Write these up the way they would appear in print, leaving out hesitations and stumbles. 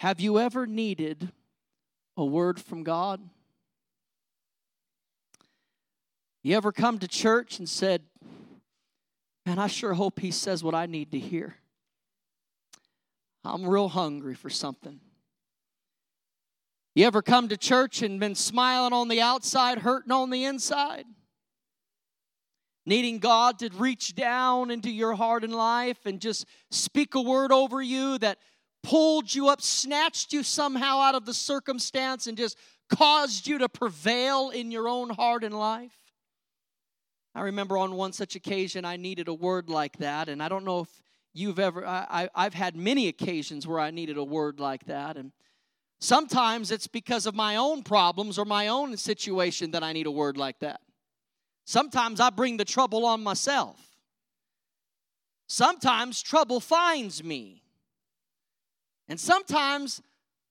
Have you ever needed a word from God? You ever come to church and said, man, I sure hope he says what I need to hear. I'm real hungry for something. You ever come to church and been smiling on the outside, hurting on the inside? Needing God to reach down into your heart and life and just speak a word over you that pulled you up, snatched you somehow out of the circumstance and just caused you to prevail in your own heart and life? I remember on one such occasion I needed a word like that, and I don't know if you've ever, I've had many occasions where I needed a word like that, and sometimes it's because of my own problems or my own situation that I need a word like that. Sometimes I bring the trouble on myself. Sometimes trouble finds me. And sometimes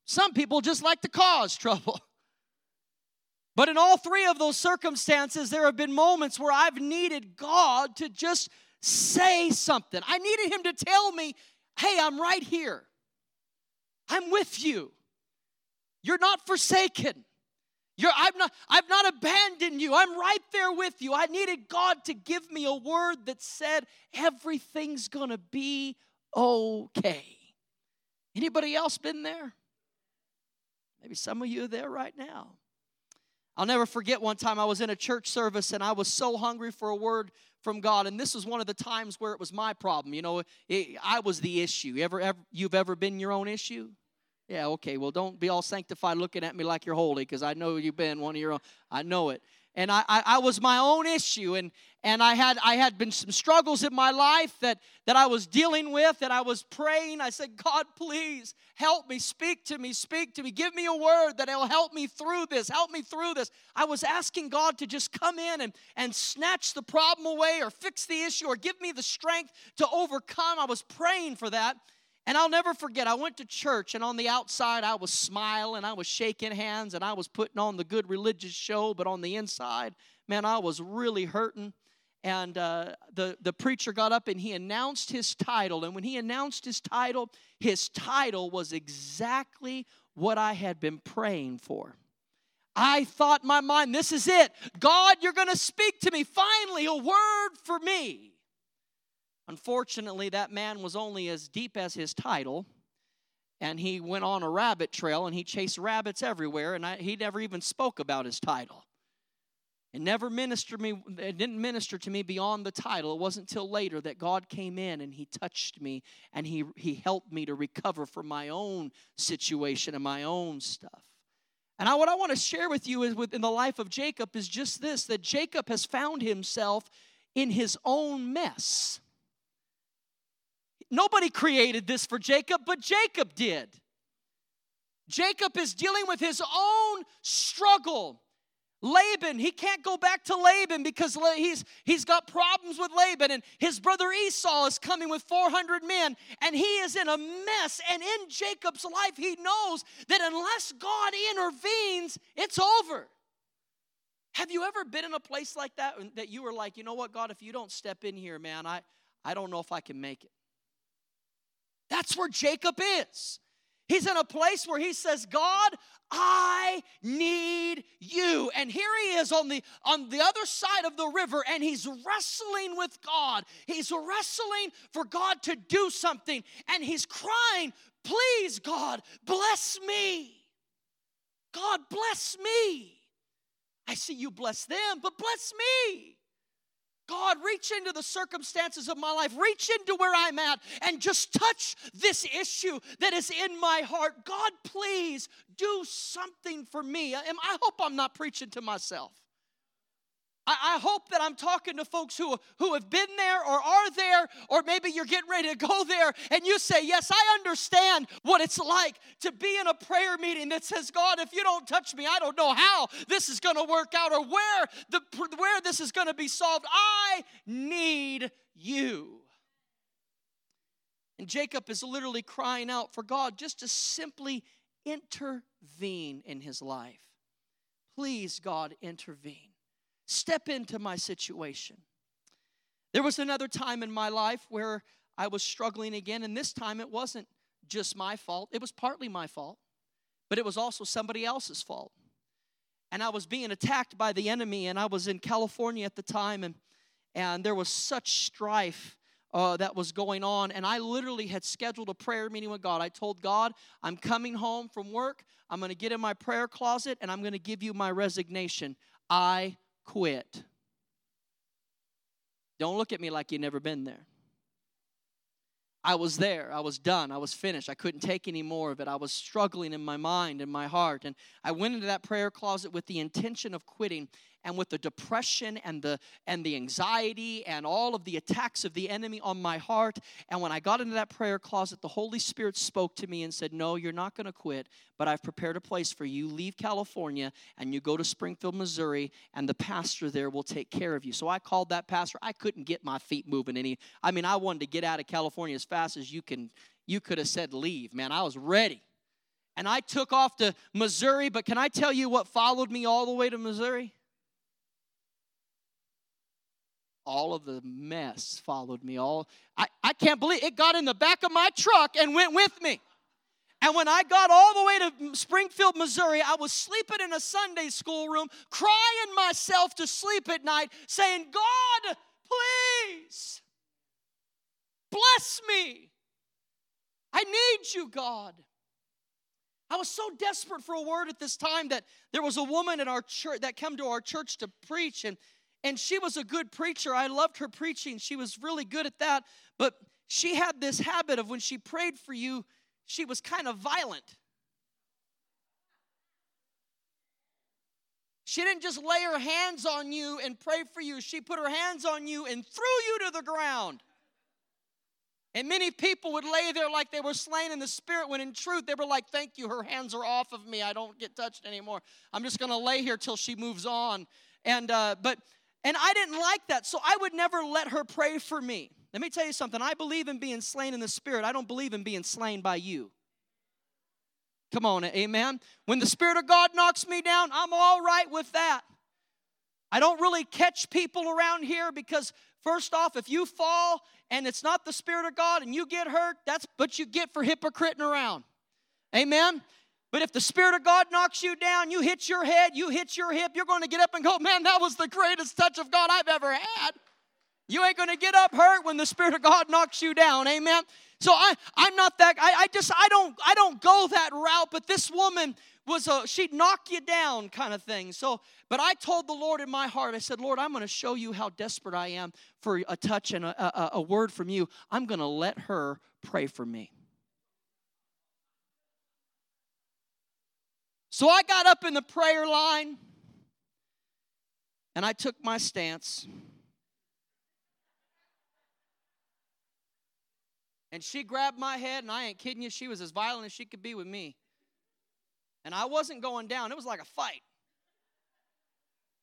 some people just like to cause trouble. But in all three of those circumstances, there have been moments where I've needed God to just say something. I needed him to tell me, hey, I'm right here. I'm with you. You're not forsaken. I've not abandoned you. I'm right there with you. I needed God to give me a word that said everything's going to be okay. Anybody else been there? Maybe some of you are there right now. I'll never forget one time I was in a church service and I was so hungry for a word from God. And this was one of the times where it was my problem. You know, I was the issue. You've ever been your own issue? Yeah, okay, well, don't be all sanctified looking at me like you're holy, because I know you've been one of your own. I know it. And I was my own issue, and I had been some struggles in my life that I was dealing with, that I was praying. I said, God, please help me, speak to me, give me a word that will help me through this. I was asking God to just come in and snatch the problem away or fix the issue or give me the strength to overcome. I was praying for that. And I'll never forget, I went to church, and on the outside I was smiling, I was shaking hands, and I was putting on the good religious show, but on the inside, man, I was really hurting. And the preacher got up and he announced his title, and when he announced his title was exactly what I had been praying for. I thought in my mind, this is it. God, you're going to speak to me. Finally, a word for me. Unfortunately, that man was only as deep as his title, and he went on a rabbit trail, and he chased rabbits everywhere, and he never even spoke about his title. It didn't minister to me beyond the title. It wasn't till later that God came in, and he touched me, and he helped me to recover from my own situation and my own stuff. And what I want to share with you is within the life of Jacob is just this, that Jacob has found himself in his own mess. Nobody created this for Jacob, but Jacob did. Jacob is dealing with his own struggle. Laban, he can't go back to Laban because he's got problems with Laban. And his brother Esau is coming with 400 men, and he is in a mess. And in Jacob's life, he knows that unless God intervenes, it's over. Have you ever been in a place like that you were like, you know what, God, if you don't step in here, man, I don't know if I can make it? That's where Jacob is. He's in a place where he says, God, I need you. And here he is on the other side of the river, and he's wrestling with God. He's wrestling for God to do something. And he's crying, please, God, bless me. God, bless me. I see you bless them, but bless me. God, reach into the circumstances of my life. Reach into where I'm at and just touch this issue that is in my heart. God, please do something for me. I hope I'm not preaching to myself. I hope that I'm talking to folks who have been there or are there, or maybe you're getting ready to go there and you say, yes, I understand what it's like to be in a prayer meeting that says, God, if you don't touch me, I don't know how this is going to work out or where this is going to be solved. I need you. And Jacob is literally crying out for God just to simply intervene in his life. Please, God, intervene. Step into my situation. There was another time in my life where I was struggling again, and this time it wasn't just my fault. It was partly my fault, but it was also somebody else's fault. And I was being attacked by the enemy, and I was in California at the time, and there was such strife that was going on. And I literally had scheduled a prayer meeting with God. I told God, I'm coming home from work. I'm going to get in my prayer closet, and I'm going to give you my resignation. I quit. Don't look at me like you've never been there. I was there. I was done. I was finished. I couldn't take any more of it. I was struggling in my mind and my heart. And I went into that prayer closet with the intention of quitting. And with the depression and the anxiety and all of the attacks of the enemy on my heart. And when I got into that prayer closet, the Holy Spirit spoke to me and said, no, you're not going to quit, but I've prepared a place for you. Leave California and you go to Springfield, Missouri, and the pastor there will take care of you. So I called that pastor. I couldn't get my feet moving any. I mean, I wanted to get out of California as fast as you can. You could have said leave, man. I was ready. And I took off to Missouri, but can I tell you what followed me all the way to Missouri? All of the mess followed me. I can't believe it got in the back of my truck and went with me. And when I got all the way to Springfield, Missouri, I was sleeping in a Sunday school room, crying myself to sleep at night, saying, God, please, bless me. I need you, God. I was so desperate for a word at this time that there was a woman in our church that came to our church to preach, and she was a good preacher. I loved her preaching. She was really good at that. But she had this habit of when she prayed for you, she was kind of violent. She didn't just lay her hands on you and pray for you. She put her hands on you and threw you to the ground. And many people would lay there like they were slain in the spirit, when in truth they were like, thank you, her hands are off of me. I don't get touched anymore. I'm just going to lay here till she moves on. And I didn't like that, so I would never let her pray for me. Let me tell you something. I believe in being slain in the spirit. I don't believe in being slain by you. Come on, amen. When the Spirit of God knocks me down, I'm all right with that. I don't really catch people around here because, first off, if you fall and it's not the Spirit of God and you get hurt, that's what you get for hypocriting around. Amen. But if the Spirit of God knocks you down, you hit your head, you hit your hip, you're going to get up and go, man, that was the greatest touch of God I've ever had. You ain't going to get up hurt when the Spirit of God knocks you down, amen? So I don't go that route, but this woman she'd knock you down kind of thing. So, but I told the Lord in my heart, I said, Lord, I'm going to show you how desperate I am for a touch and a word from you. I'm going to let her pray for me. So I got up in the prayer line, and I took my stance. And she grabbed my head, and I ain't kidding you, she was as violent as she could be with me. And I wasn't going down. It was like a fight.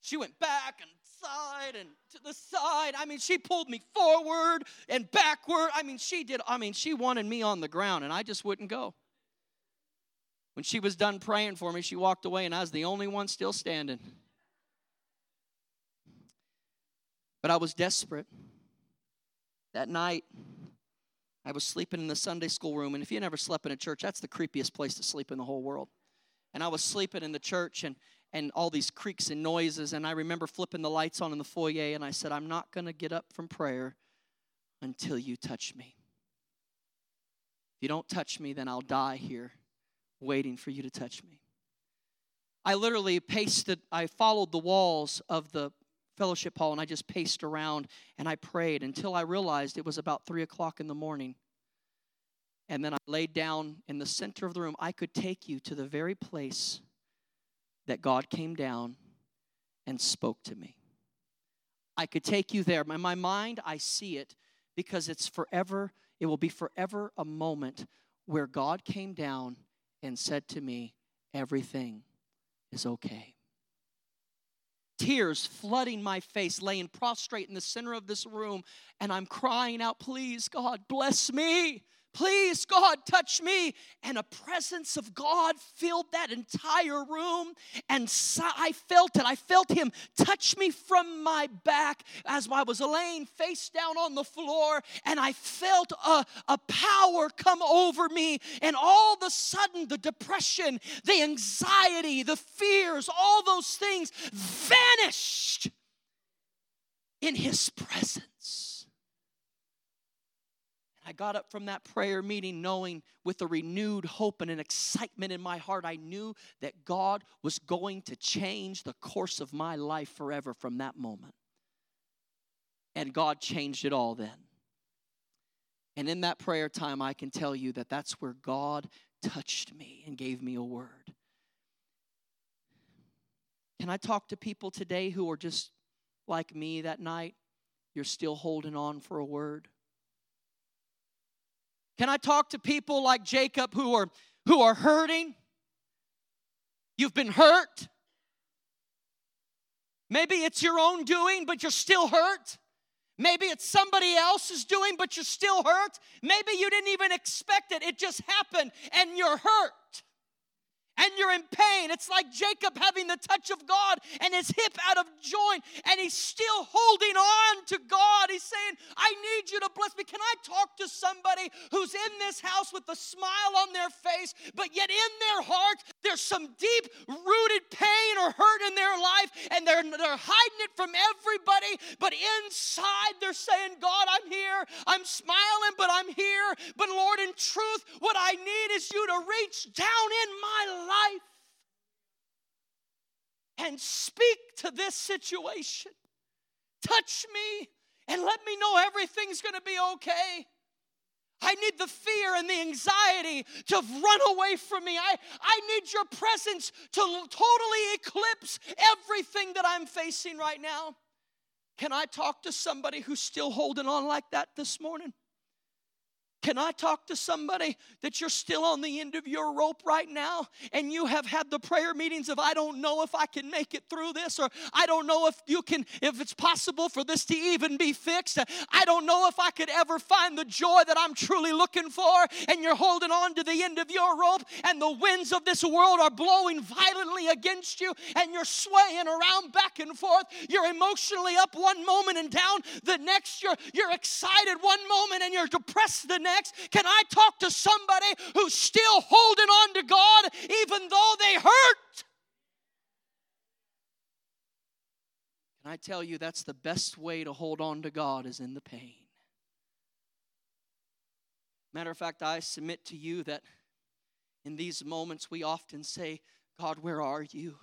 She went back and side and to the side. I mean, she pulled me forward and backward. I mean, she wanted me on the ground, and I just wouldn't go. When she was done praying for me, she walked away, and I was the only one still standing. But I was desperate. That night, I was sleeping in the Sunday school room, and if you never slept in a church, that's the creepiest place to sleep in the whole world. And I was sleeping in the church, and all these creaks and noises, and I remember flipping the lights on in the foyer, and I said, I'm not going to get up from prayer until you touch me. If you don't touch me, then I'll die here, waiting for you to touch me. I followed the walls of the fellowship hall, and I just paced around, and I prayed until I realized it was about 3 o'clock in the morning. And then I laid down in the center of the room. I could take you to the very place that God came down and spoke to me. I could take you there. In my mind, I see it, because it's forever. It will be forever a moment where God came down and said to me, everything is okay. Tears flooding my face, laying prostrate in the center of this room, and I'm crying out, please, God, bless me. Please, God, touch me. And a presence of God filled that entire room. And I felt it. I felt him touch me from my back as I was laying face down on the floor. And I felt a power come over me. And all of a sudden, the depression, the anxiety, the fears, all those things vanished in his presence. I got up from that prayer meeting knowing with a renewed hope and an excitement in my heart, I knew that God was going to change the course of my life forever from that moment. And God changed it all then. And in that prayer time, I can tell you that that's where God touched me and gave me a word. Can I talk to people today who are just like me that night? You're still holding on for a word. Can I talk to people like Jacob who are hurting? You've been hurt. Maybe it's your own doing, but you're still hurt. Maybe it's somebody else's doing, but you're still hurt. Maybe you didn't even expect it. It just happened, and you're hurt. And you're in pain. It's like Jacob having the touch of God and his hip out of joint. And he's still holding on to God. He's saying, I need you to bless me. Can I talk to somebody who's in this house with a smile on their face, but yet in their heart there's some deep-rooted pain or hurt in their life, and they're hiding it from everybody, but inside they're saying, God, I'm here. I'm smiling, but I'm here. But Lord, in truth, what I need is you to reach down in my life and speak to this situation. Touch me and let me know everything's going to be okay. I need the fear and the anxiety to run away from me. I need your presence to totally eclipse everything that I'm facing right now. Can I talk to somebody who's still holding on like that this morning? Can I talk to somebody that you're still on the end of your rope right now and you have had the prayer meetings of I don't know if I can make it through this, or I don't know if it's possible for this to even be fixed. I don't know if I could ever find the joy that I'm truly looking for, and you're holding on to the end of your rope and the winds of this world are blowing violently against you and you're swaying around back and forth. You're emotionally up one moment and down the next. You're excited one moment and you're depressed the next. Can I talk to somebody who's still holding on to God even though they hurt? Can I tell you that's the best way to hold on to God is in the pain. Matter of fact, I submit to you that in these moments we often say, God, where are you?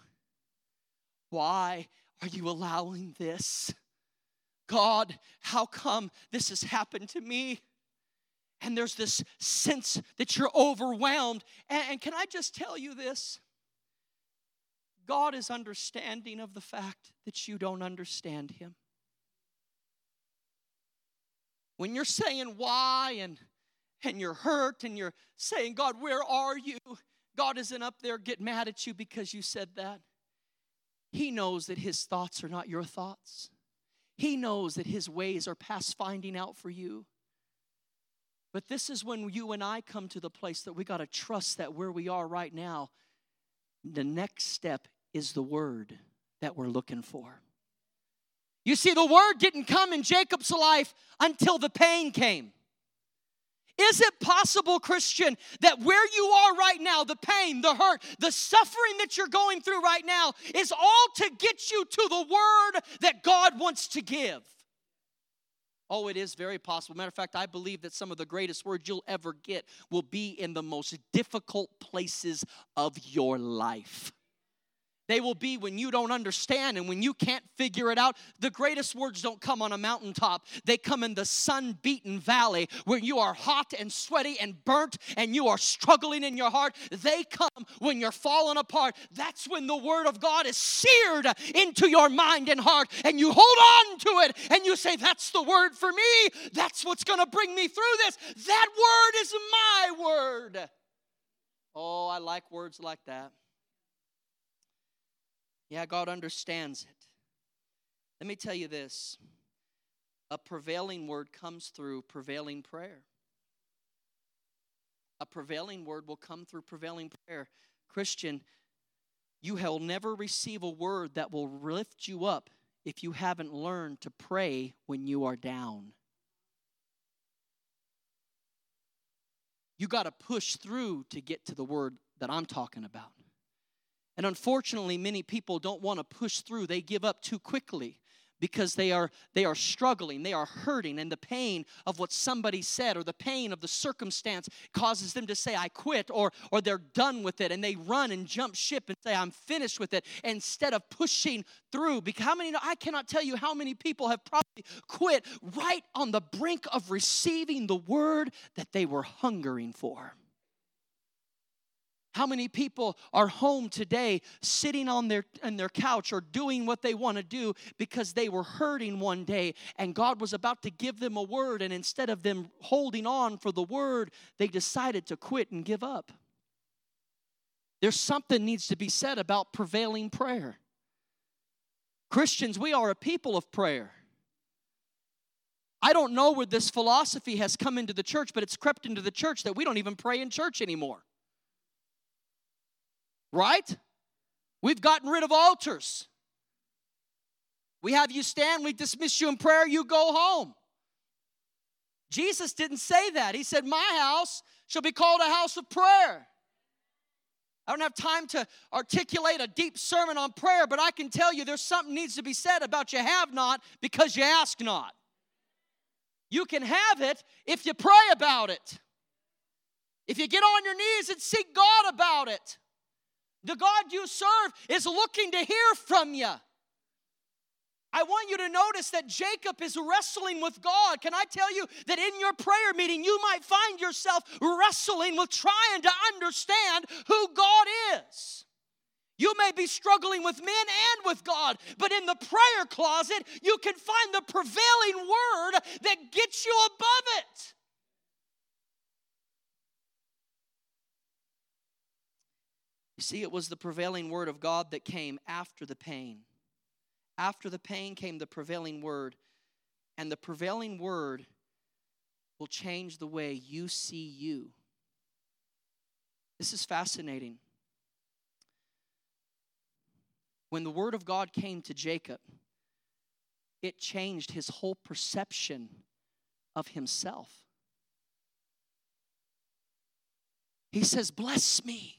Why are you allowing this? God, how come this has happened to me? And there's this sense that you're overwhelmed. And can I just tell you this? God is understanding of the fact that you don't understand him. When you're saying why and you're hurt and you're saying, God, where are you? God isn't up there getting mad at you because you said that. He knows that his thoughts are not your thoughts. He knows that his ways are past finding out for you. But this is when you and I come to the place that we got to trust that where we are right now, the next step is the word that we're looking for. You see, the word didn't come in Jacob's life until the pain came. Is it possible, Christian, that where you are right now, the pain, the hurt, the suffering that you're going through right now is all to get you to the word that God wants to give? Oh, it is very possible. Matter of fact, I believe that some of the greatest words you'll ever get will be in the most difficult places of your life. They will be when you don't understand and when you can't figure it out. The greatest words don't come on a mountaintop. They come in the sun-beaten valley where you are hot and sweaty and burnt and you are struggling in your heart. They come when you're falling apart. That's when the word of God is seared into your mind and heart, and you hold on to it and you say, that's the word for me. That's what's going to bring me through this. That word is my word. Oh, I like words like that. Yeah, God understands it. Let me tell you this. A prevailing word comes through prevailing prayer. A prevailing word will come through prevailing prayer. Christian, you will never receive a word that will lift you up if you haven't learned to pray when you are down. You got to push through to get to the word that I'm talking about. And unfortunately, many people don't want to push through. They give up too quickly because they are struggling, they are hurting, and the pain of what somebody said or the pain of the circumstance causes them to say, I quit, or they're done with it, and they run and jump ship and say, I'm finished with it, instead of pushing through. Because I cannot tell you how many people have probably quit right on the brink of receiving the word that they were hungering for. How many people are home today sitting on their couch or doing what they want to do because they were hurting one day and God was about to give them a word, and instead of them holding on for the word, they decided to quit and give up? There's something needs to be said about prevailing prayer. Christians, we are a people of prayer. I don't know where this philosophy has come into the church, but it's crept into the church that we don't even pray in church anymore. Right? We've gotten rid of altars. We have you stand, we dismiss you in prayer, you go home. Jesus didn't say that. He said, my house shall be called a house of prayer. I don't have time to articulate a deep sermon on prayer, but I can tell you there's something needs to be said about you have not because you ask not. You can have it if you pray about it. If you get on your knees and seek God about it. The God you serve is looking to hear from you. I want you to notice that Jacob is wrestling with God. Can I tell you that in your prayer meeting, you might find yourself wrestling with trying to understand who God is. You may be struggling with men and with God, but in the prayer closet, you can find the prevailing word that gets you above it. See, it was the prevailing word of God that came after the pain. After the pain came the prevailing word, and the prevailing word will change the way you see you. This is fascinating. When the word of God came to Jacob, it changed his whole perception of himself. He says, bless me.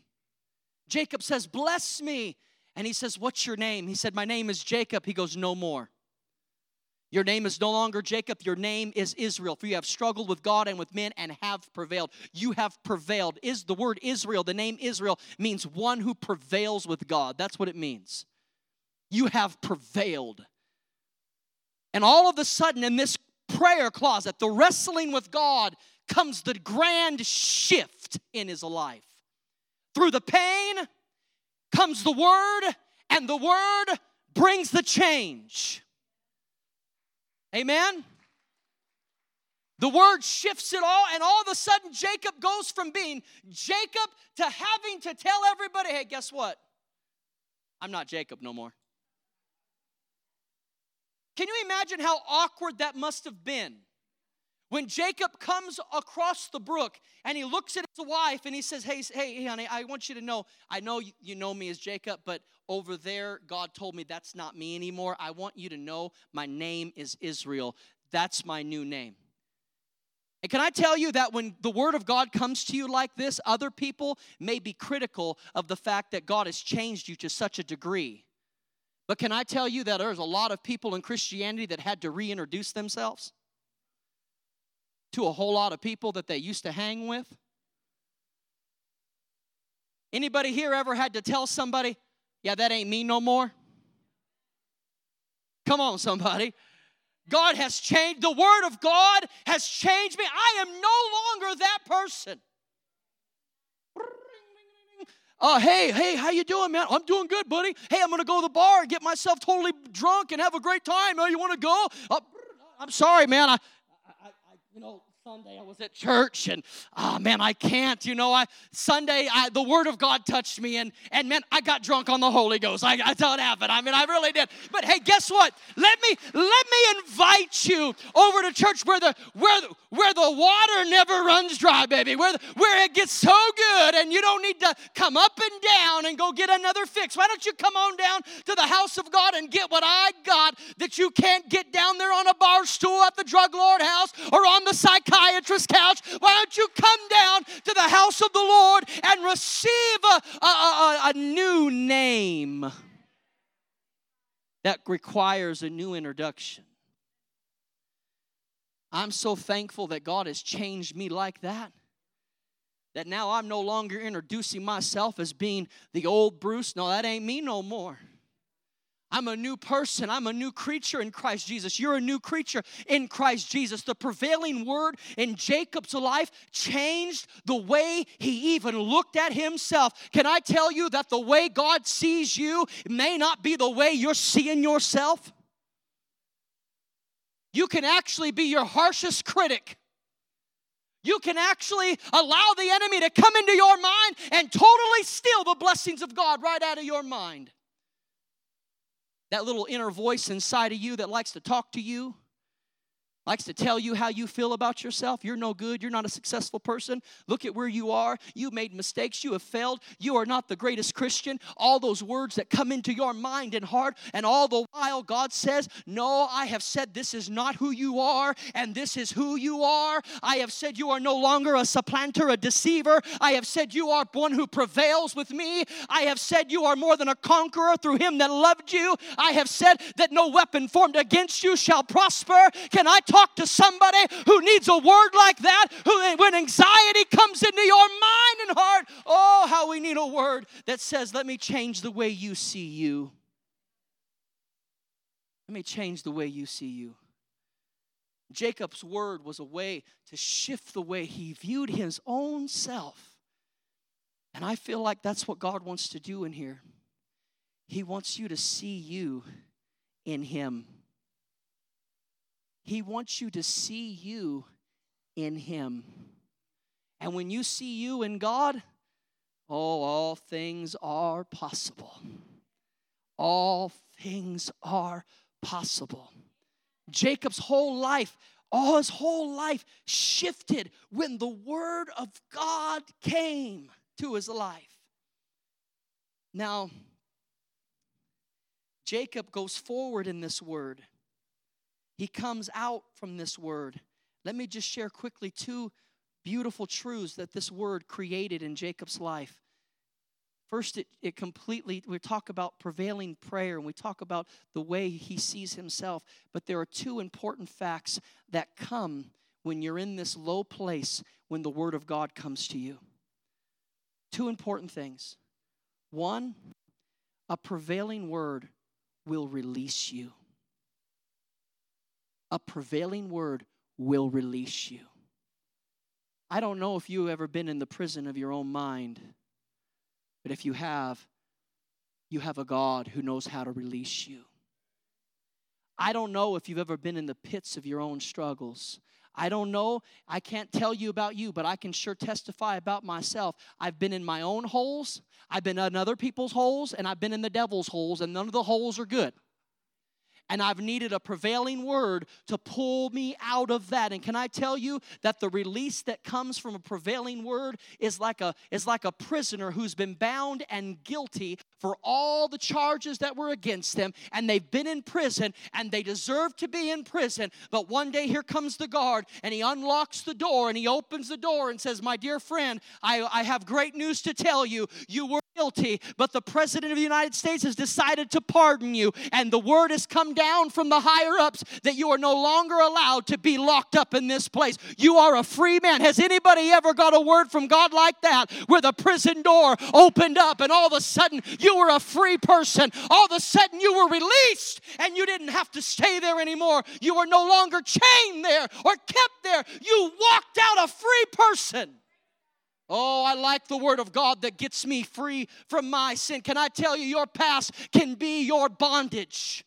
Jacob says, bless me. And he says, what's your name? He said, my name is Jacob. He goes, no more. Your name is no longer Jacob. Your name is Israel. For you have struggled with God and with men and have prevailed. You have prevailed. Is the word Israel, the name Israel, means one who prevails with God. That's what it means. You have prevailed. And all of a sudden in this prayer closet, the wrestling with God, comes the grand shift in his life. Through the pain comes the word, and the word brings the change. Amen? The word shifts it all, and all of a sudden Jacob goes from being Jacob to having to tell everybody, hey, guess what? I'm not Jacob no more. Can you imagine how awkward that must have been? When Jacob comes across the brook and he looks at his wife and he says, hey, honey, I want you to know, I know you know me as Jacob, but over there, God told me that's not me anymore. I want you to know my name is Israel. That's my new name. And can I tell you that when the word of God comes to you like this, other people may be critical of the fact that God has changed you to such a degree. But can I tell you that there's a lot of people in Christianity that had to reintroduce themselves to a whole lot of people that they used to hang with? Anybody here ever had to tell somebody, yeah, that ain't me no more? Come on, somebody. God has changed. The word of God has changed me. I am no longer that person. Oh, hey, how you doing, man? I'm doing good, buddy. Hey, I'm going to go to the bar and get myself totally drunk and have a great time. Oh, you want to go? Oh, I'm sorry, man. You know, Sunday I was at church, and I can't. The Word of God touched me, and I got drunk on the Holy Ghost. I thought it happened. I really did. But hey, guess what? Let me invite you over to church where the water never runs dry, baby. Where it gets so good, and you don't need to come up and down and go get another fix. Why don't you come on down to the house of God and get what I got that you can't get down there on a bar stool at the drug lord house or on the psychiatrist's couch? Why don't you come down to the house of the Lord and receive a new name that requires a new introduction? I'm so thankful that God has changed me like that, that now I'm no longer introducing myself as being the old Bruce. No, that ain't me no more. I'm a new person. I'm a new creature in Christ Jesus. You're a new creature in Christ Jesus. The prevailing word in Jacob's life changed the way he even looked at himself. Can I tell you that the way God sees you may not be the way you're seeing yourself? You can actually be your harshest critic. You can actually allow the enemy to come into your mind and totally steal the blessings of God right out of your mind. That little inner voice inside of you that likes to talk to you, likes to tell you how you feel about yourself. You're no good. You're not a successful person. Look at where you are. You made mistakes. You have failed. You are not the greatest Christian. All those words that come into your mind and heart, and all the while God says, no, I have said this is not who you are, and this is who you are. I have said you are no longer a supplanter, a deceiver. I have said you are one who prevails with me. I have said you are more than a conqueror through him that loved you. I have said that no weapon formed against you shall prosper. Can I talk to somebody who needs a word like that, who, when anxiety comes into your mind and heart, oh, how we need a word that says, let me change the way you see you. Let me change the way you see you. Jacob's word was a way to shift the way he viewed his own self. And I feel like that's what God wants to do in here. He wants you to see you in him. He wants you to see you in him. And when you see you in God, oh, all things are possible. All things are possible. Jacob's whole life, all his whole life shifted when the word of God came to his life. Now, Jacob goes forward in this word. He comes out from this word. Let me just share quickly two beautiful truths that this word created in Jacob's life. First, it completely, we talk about prevailing prayer, and we talk about the way he sees himself. But there are two important facts that come when you're in this low place when the word of God comes to you. Two important things. One, a prevailing word will release you. A prevailing word will release you. I don't know if you've ever been in the prison of your own mind, but if you have a God who knows how to release you. I don't know if you've ever been in the pits of your own struggles. I don't know. I can't tell you about you, but I can sure testify about myself. I've been in my own holes. I've been in other people's holes, and I've been in the devil's holes, and none of the holes are good. And I've needed a prevailing word to pull me out of that. And can I tell you that the release that comes from a prevailing word is like a prisoner who's been bound and guilty for all the charges that were against them. And they've been in prison, and they deserve to be in prison. But one day here comes the guard, and he unlocks the door, and he opens the door and says, my dear friend, I have great news to tell you. You were guilty, but the President of the United States has decided to pardon you, and the word has come down from the higher-ups that you are no longer allowed to be locked up in this place. You are a free man. Has anybody ever got a word from God like that, where the prison door opened up and all of a sudden you were a free person? All of a sudden you were released, and you didn't have to stay there anymore. You were no longer chained there or kept there. You walked out a free person. Oh, I like the word of God that gets me free from my sin. Can I tell you, your past can be your bondage.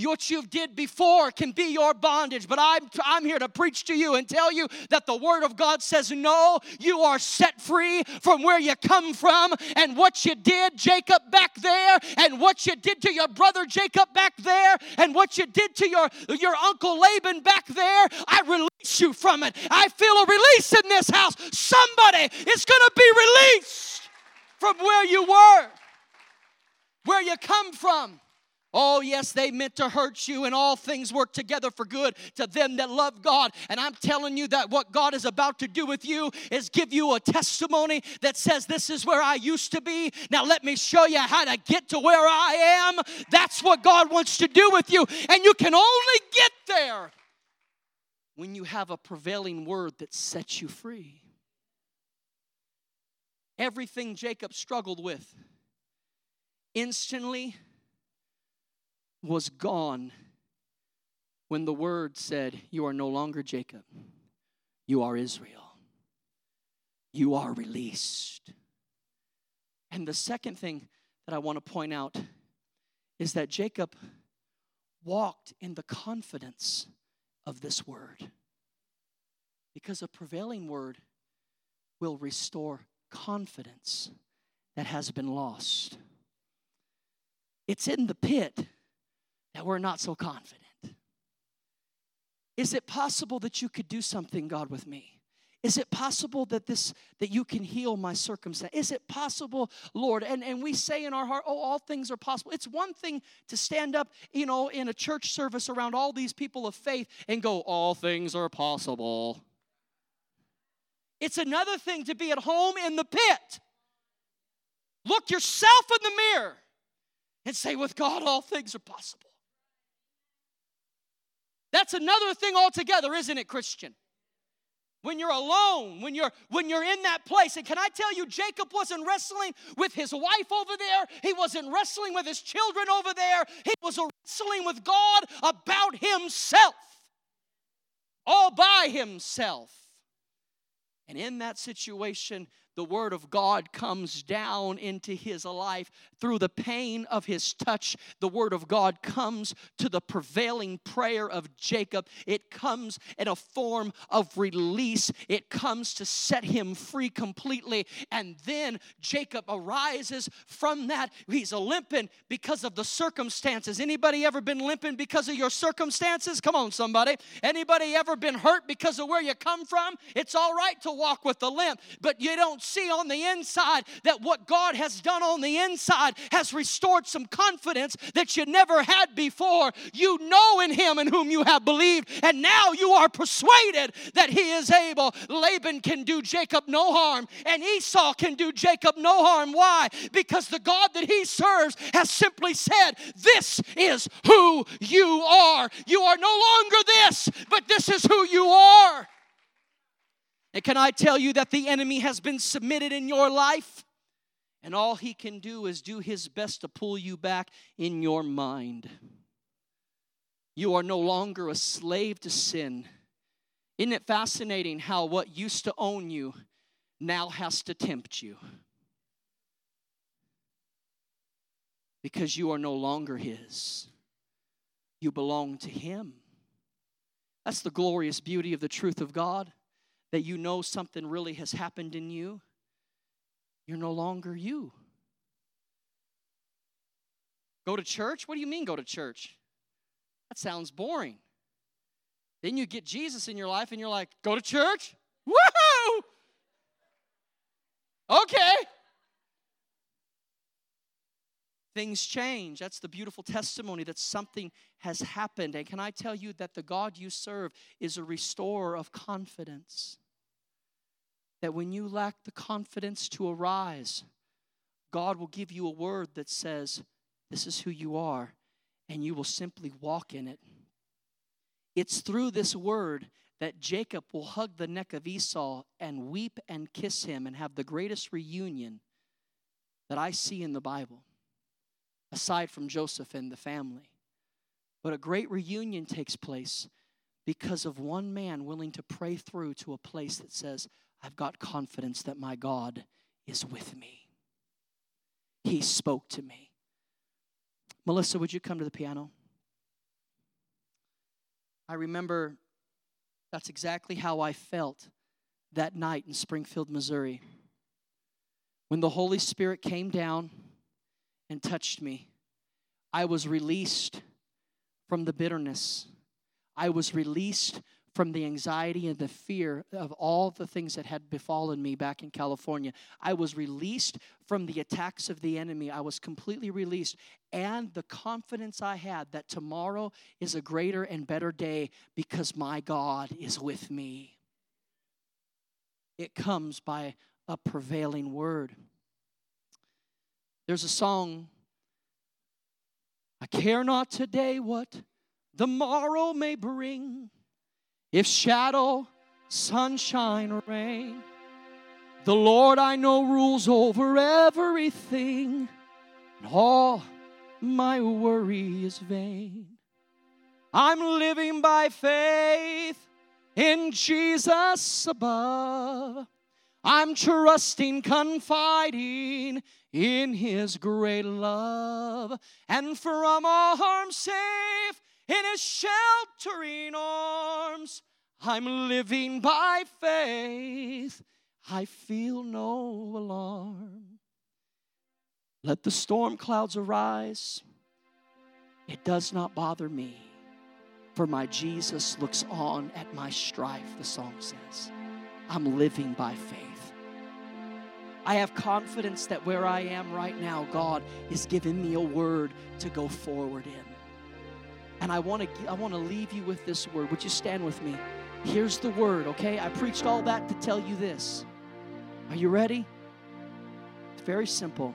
What you did before can be your bondage, but I'm here to preach to you and tell you that the Word of God says, no, you are set free from where you come from, and what you did, Jacob, back there, and what you did to your brother Jacob back there, and what you did to your uncle Laban back there, I release you from it. I feel a release in this house. Somebody is going to be released from where you were, where you come from. Oh, yes, they meant to hurt you, and all things work together for good to them that love God. And I'm telling you that what God is about to do with you is give you a testimony that says, this is where I used to be. Now let me show you how to get to where I am. That's what God wants to do with you. And you can only get there when you have a prevailing word that sets you free. Everything Jacob struggled with instantly was gone when the word said, you are no longer Jacob. You are Israel. You are released. And the second thing that I want to point out is that Jacob walked in the confidence of this word, because a prevailing word will restore confidence that has been lost. It's in the pit that we're not so confident. Is it possible that you could do something, God, with me? Is it possible that you can heal my circumstance? Is it possible, Lord? And we say in our heart, oh, all things are possible. It's one thing to stand up, in a church service around all these people of faith and go, all things are possible. It's another thing to be at home in the pit. Look yourself in the mirror and say, with God, all things are possible. That's another thing altogether, isn't it, Christian? When you're alone, when you're in that place. And can I tell you, Jacob wasn't wrestling with his wife over there. He wasn't wrestling with his children over there. He was wrestling with God about himself, all by himself. And in that situation, the word of God comes down into his life. Through the pain of his touch, the word of God comes to the prevailing prayer of Jacob. It comes in a form of release. It comes to set him free completely. And then Jacob arises from that. He's limping because of the circumstances. Anybody ever been limping because of your circumstances? Come on, somebody. Anybody ever been hurt because of where you come from? It's all right to walk with the limp, but you don't see on the inside that what God has done on the inside has restored some confidence that you never had before. You know in him in whom you have believed, and now you are persuaded that he is able. Laban can do Jacob no harm, and Esau can do Jacob no harm. Why? Because the God that he serves has simply said, this is who you are. You are no longer this, but this is who you are. And can I tell you that the enemy has been submitted in your life? And all he can do is do his best to pull you back in your mind. You are no longer a slave to sin. Isn't it fascinating how what used to own you now has to tempt you? Because you are no longer his. You belong to him. That's the glorious beauty of the truth of God. That you know something really has happened in you. You're no longer you. Go to church? What do you mean go to church? That sounds boring. Then you get Jesus in your life and you're like, go to church? Woohoo! Okay. Things change. That's the beautiful testimony that something has happened. And can I tell you that the God you serve is a restorer of confidence? That when you lack the confidence to arise, God will give you a word that says, this is who you are, and you will simply walk in it. It's through this word that Jacob will hug the neck of Esau and weep and kiss him and have the greatest reunion that I see in the Bible, aside from Joseph and the family. But a great reunion takes place because of one man willing to pray through to a place that says, I've got confidence that my God is with me. He spoke to me. Melissa, would you come to the piano? I remember that's exactly how I felt that night in Springfield, Missouri, when the Holy Spirit came down and touched me. I was released from the bitterness. I was released from the anxiety and the fear of all the things that had befallen me back in California. I was released from the attacks of the enemy. I was completely released. And the confidence I had that tomorrow is a greater and better day because my God is with me. It comes by a prevailing word. There's a song, I care not today what the morrow may bring. If shadow, sunshine, or rain, the Lord I know rules over everything, and all my worry is vain. I'm living by faith in Jesus above. I'm trusting, confiding in His great love, and from all harm safe, in His sheltering arms, I'm living by faith. I feel no alarm. Let the storm clouds arise. It does not bother me, for my Jesus looks on at my strife, the song says. I'm living by faith. I have confidence that where I am right now, God is giving me a word to go forward in. And I want to leave you with this word. Would you stand with me? Here's the word, okay? I preached all that to tell you this. Are you ready? It's very simple.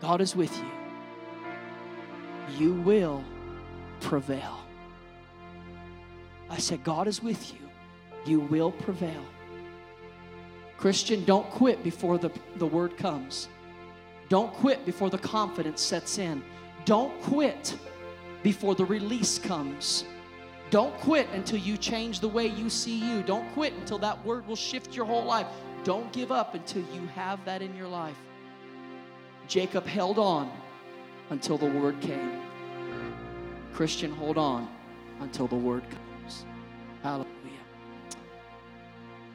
God is with you. You will prevail. I said, God is with you. You will prevail. Christian, don't quit before the word comes. Don't quit before the confidence sets in. Don't quit before the release comes. Don't quit until you change the way you see you. Don't quit until that word will shift your whole life. Don't give up until you have that in your life. Jacob held on until the word came. Christian, hold on until the word comes. Hallelujah.